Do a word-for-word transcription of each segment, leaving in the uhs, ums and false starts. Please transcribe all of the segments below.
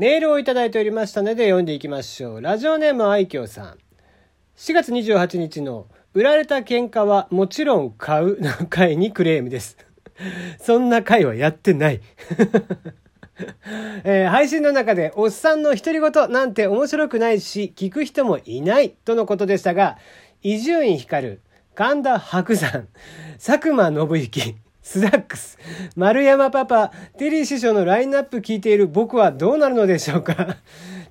メールをいただいておりましたので読んでいきましょう。ラジオネーム愛嬌さん、しがつにじゅうはちにちの売られた喧嘩はもちろん買うの回にクレームです。そんな回はやってない、えー、配信の中でおっさんの独り言なんて面白くないし聞く人もいないとのことでしたが、伊集院光、神田伯山、佐久間信之、スダックス、丸山パパ、テリー師匠のラインナップ聞いている僕はどうなるのでしょうか。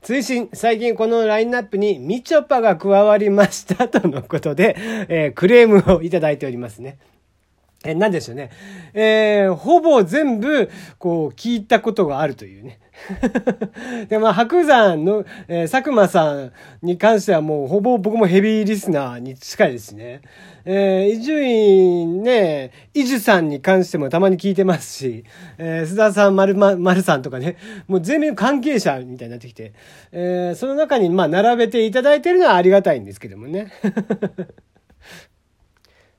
追伸、最近このラインナップにみちょぱが加わりましたとのことで、えー、クレームをいただいておりますね。えー、なんでしょうね。えー、ほぼ全部、こう、聞いたことがあるというね。で、まあ、白山の、えー、佐久間さんに関してはもう、ほぼ僕もヘビーリスナーに近いですね。えー、伊集院ね、伊集さんに関してもたまに聞いてますし、えー、須田さん、丸、丸さんとかね、もう全面関係者みたいになってきて、えー、その中に、まあ、並べていただいてるのはありがたいんですけどもね。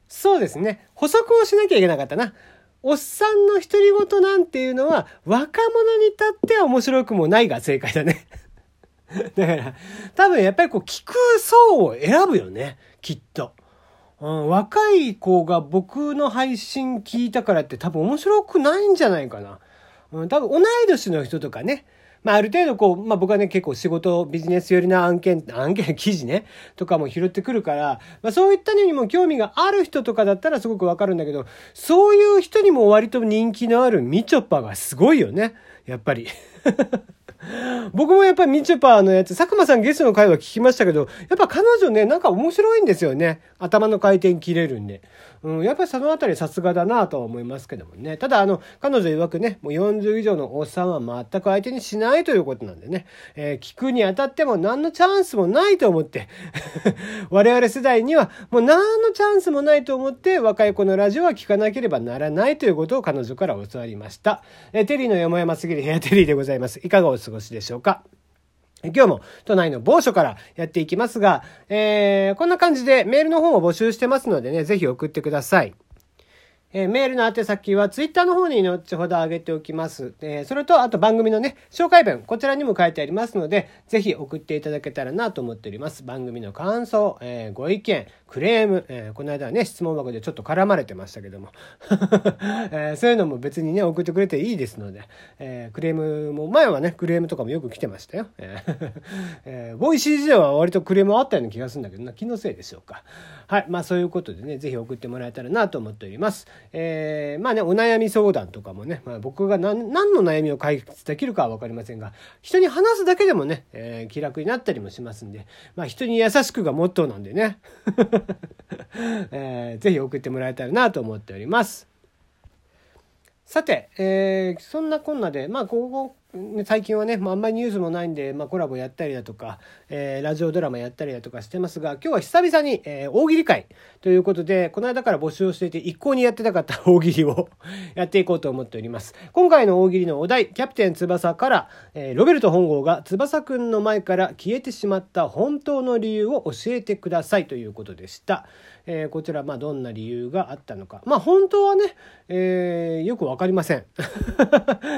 そうですね。補足をしなきゃいけなかったな。おっさんの独り言なんていうのは若者に至っては面白くもないが正解だね。だから多分やっぱりこう聞く層を選ぶよね。きっと、うん、若い子が僕の配信聞いたからって多分面白くないんじゃないかな。うん、多分同い年の人とかね。まあある程度こう、まあ僕はね結構仕事、ビジネス寄りな案件、案件、記事ね、とかも拾ってくるから、まあそういったのにも興味がある人とかだったらすごくわかるんだけど、そういう人にも割と人気のあるみちょぱがすごいよね。やっぱり。僕もやっぱりみちょぱのやつ、佐久間さんゲストの回は聞きましたけど、やっぱ彼女ね、なんか面白いんですよね。頭の回転切れるんで。うん、やっぱりそのあたりさすがだなとは思いますけどもね。ただあの、彼女曰くね、もうよんじゅういじょうのおっさんは全く相手にしないということなんでね。えー、聞くにあたっても何のチャンスもないと思って、我々世代にはもう何のチャンスもないと思って、若い子のラジオは聞かなければならないということを彼女から教わりました。えー、テリーのよもやますぎるヘアテリーでございます。いかがお過ごしでしょうか。今日も都内の某所からやっていきますが、えー、こんな感じでメールの方を募集してますのでね、ぜひ送ってください。えー、メールの宛先はツイッターの方に後ほど上げておきます。えー、それとあと番組のね、紹介文、こちらにも書いてありますので、ぜひ送っていただけたらなと思っております。番組の感想、えー、ご意見、クレーム、えー、この間はね、質問箱でちょっと絡まれてましたけども、えー、そういうのも別にね、送ってくれていいですので、えー、クレームも、前はね、クレームとかもよく来てましたよ。えー、ボイシー時代は割とクレームあったような気がするんだけどな、気のせいでしょうか。はい、まあそういうことでね、ぜひ送ってもらえたらなと思っております。えー、まあね、お悩み相談とかもね、まあ、僕が 何, 何の悩みを解決できるかは分かりませんが、人に話すだけでもね、えー、気楽になったりもしますんで、まあ、人に優しくがモットーなんでね、えー、ぜひ送ってもらえたらなと思っております。さて、えー、そんなこんなで、まあ、ここ最近はね、まあ、あんまりニュースもないんで、まあ、コラボやったりだとか、えー、ラジオドラマやったりだとかしてますが、今日は久々に、えー、大喜利会ということで、この間から募集をしていて一向にやってなかった大喜利をやっていこうと思っております。今回の大喜利のお題、キャプテン翼から、えー、ロベルト本郷が翼くんの前から消えてしまった本当の理由を教えてくださいということでした。えー、こちら、まあ、どんな理由があったのか。まあ、本当はね、えー、よくわかりません。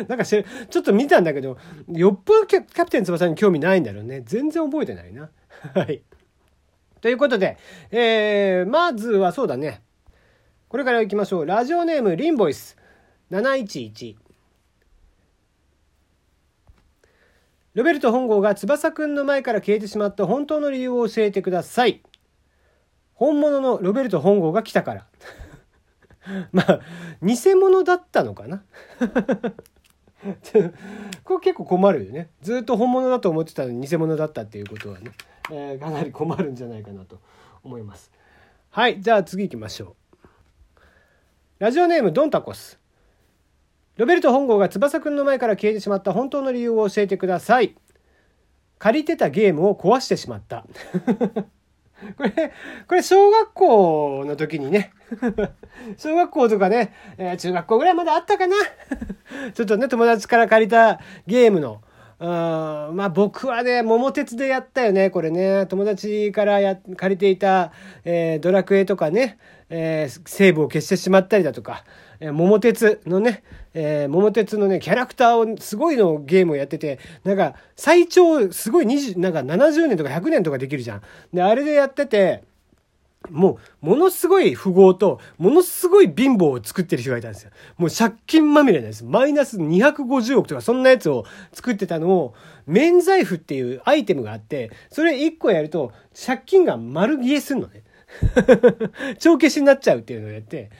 なんかし、ちょっと見ただけどよっぽどキャプテン翼に興味ないんだろうね。全然覚えてないな。はい。ということで、えー、まずはそうだね。これから行きましょう。ラジオネームリンボイスななひゃくじゅういち。ロベルト本郷が翼くんの前から消えてしまった本当の理由を教えてください。本物のロベルト本郷が来たから。まあ偽物だったのかな。これ結構困るよね。ずっと本物だと思ってたのに偽物だったっていうことはね、えー、かなり困るんじゃないかなと思います。はい、じゃあ次行きましょう。ラジオネームドンタコス。ロベルト本郷が翼くんの前から消えてしまった本当の理由を教えてください。借りてたゲームを壊してしまったこれ、これ小学校の時にね、小学校とかね、えー、中学校ぐらいまであったかな。ちょっとね、友達から借りたゲームの、うん、まあ僕はね、桃鉄でやったよね、これね。友達からや借りていた、えー、ドラクエとかね、えー、セーブを消してしまったりだとか、えー、桃鉄のね、えー、桃鉄のねキャラクターをすごいのゲームをやってて、なんか最長すごいにじゅうなんかななじゅうねんとかひゃくねんとかできるじゃん。であれでやってて、もうものすごい富豪とものすごい貧乏を作ってる人がいたんですよ。もう借金まみれなんです。マイナスにひゃくごじゅうおくとかそんなやつを作ってたのを、免罪符っていうアイテムがあって、それいっこやると借金が丸消えすんのね帳消しになっちゃうっていうのをやって、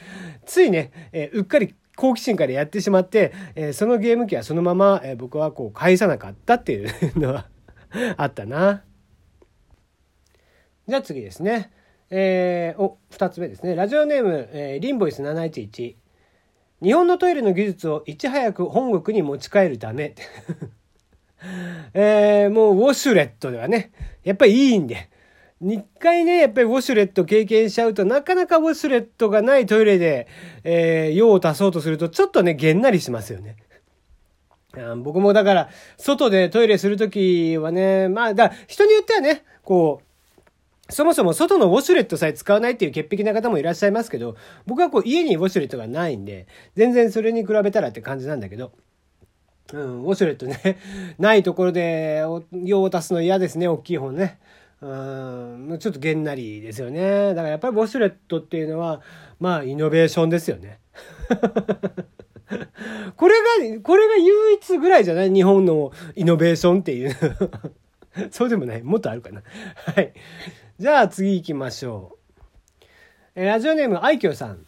ついね、えー、うっかり好奇心からやってしまって、えー、そのゲーム機はそのまま、えー、僕はこう返さなかったっていうのはあったな。じゃあ次ですね、えー、おふたつめですね。ラジオネーム、えー、リンボイスななひゃくじゅういち。日本のトイレの技術をいち早く本国に持ち帰るため、えー、もうウォシュレットではねやっぱりいいんで、一回ねやっぱりウォシュレット経験しちゃうと、なかなかウォシュレットがないトイレで、えー、用を足そうとするとちょっとねげんなりしますよね。僕もだから外でトイレするときはね、まあだ人によってはねこうそもそも外のウォシュレットさえ使わないっていう潔癖な方もいらっしゃいますけど、僕はこう家にウォシュレットがないんで全然それに比べたらって感じなんだけど、うん、ウォシュレットねないところで用を足すの嫌ですね。大きい本ね、うん、ちょっとげんなりですよね。だからやっぱりウォシュレットっていうのはまあイノベーションですよねこれがこれが唯一ぐらいじゃない日本のイノベーションっていうそうでもない、もっとあるかなはいじゃあ次行きましょう。えー、ラジオネーム愛嬌さん。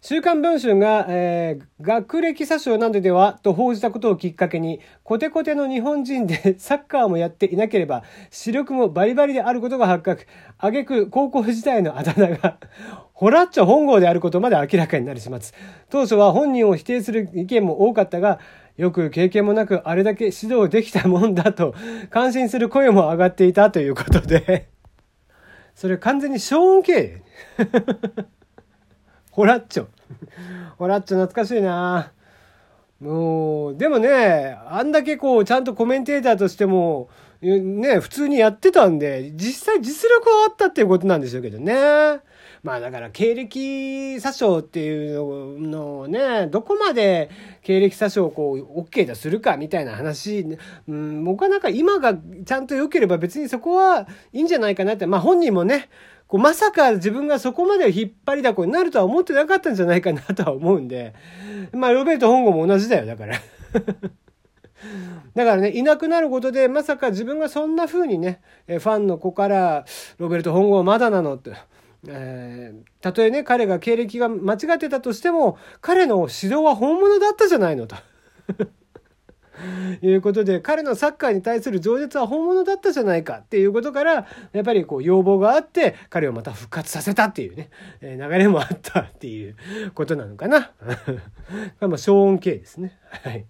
週刊文春が、えー、学歴詐称などではと報じたことをきっかけに、コテコテの日本人でサッカーもやっていなければ視力もバリバリであることが発覚。挙句高校時代のあだ名がホラッチョ本郷であることまで明らかになり始末。当初は本人を否定する意見も多かったが、よく経験もなくあれだけ指導できたもんだと感心する声も上がっていたということでそれ完全にショーン系ホラッチョホラッチョ懐かしいな。もうでもねあんだけこうちゃんとコメンテーターとしてもね普通にやってたんで、実際実力はあったっていうことなんでしょうけどね。まあだから経歴詐称っていうのをね、どこまで経歴詐称をこう OK とするかみたいな話、うん、僕はなんか今がちゃんと良ければ別にそこはいいんじゃないかなって、まあ本人もねこうまさか自分がそこまで引っ張りだこになるとは思ってなかったんじゃないかなとは思うんで、まあロベルト本郷も同じだよだからだからねいなくなることでまさか自分がそんな風にねファンの子からロベルト本郷まだなのって、えー、たとえね彼が経歴が間違ってたとしても彼の指導は本物だったじゃないのということで、彼のサッカーに対する情熱は本物だったじゃないかっていうことから、やっぱりこう要望があって彼をまた復活させたっていうね、えー、流れもあったっていうことなのかなまあ小恩系ですね。はい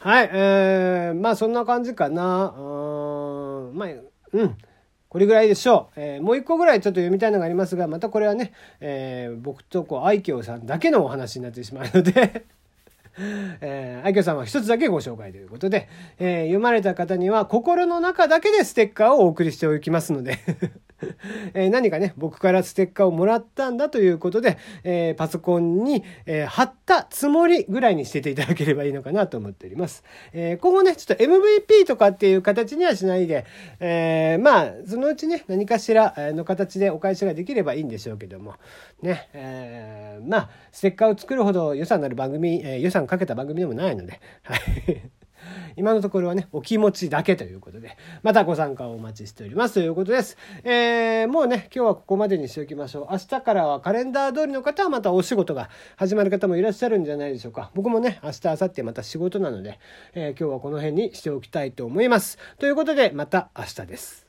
はい、えー、まあそんな感じかな。うんまあうんこれぐらいでしょう。えー、もう一個ぐらいちょっと読みたいのがありますが、またこれはね、えー、僕とこう愛嬌さんだけのお話になってしまうのでえー、愛嬌さんは一つだけご紹介ということで、えー、読まれた方には心の中だけでステッカーをお送りしておきますので、えー、何かね僕からステッカーをもらったんだということで、えー、パソコンに、えー、貼ったつもりぐらいにしてていただければいいのかなと思っております。えー、今後ねちょっと エムブイピー とかっていう形にはしないで、えー、まあそのうちね何かしらの形でお返しができればいいんでしょうけどもね、えー、まあステッカーを作るほど予算なる番組、えー、予算かけた番組でもないので、はい、今のところはねお気持ちだけということで、またご参加をお待ちしておりますということです。えー、もうね今日はここまでにしておきましょう。明日からはカレンダー通りの方はまたお仕事が始まる方もいらっしゃるんじゃないでしょうか。僕もね明日明後日また仕事なので、えー、今日はこの辺にしておきたいと思います。ということでまた明日です。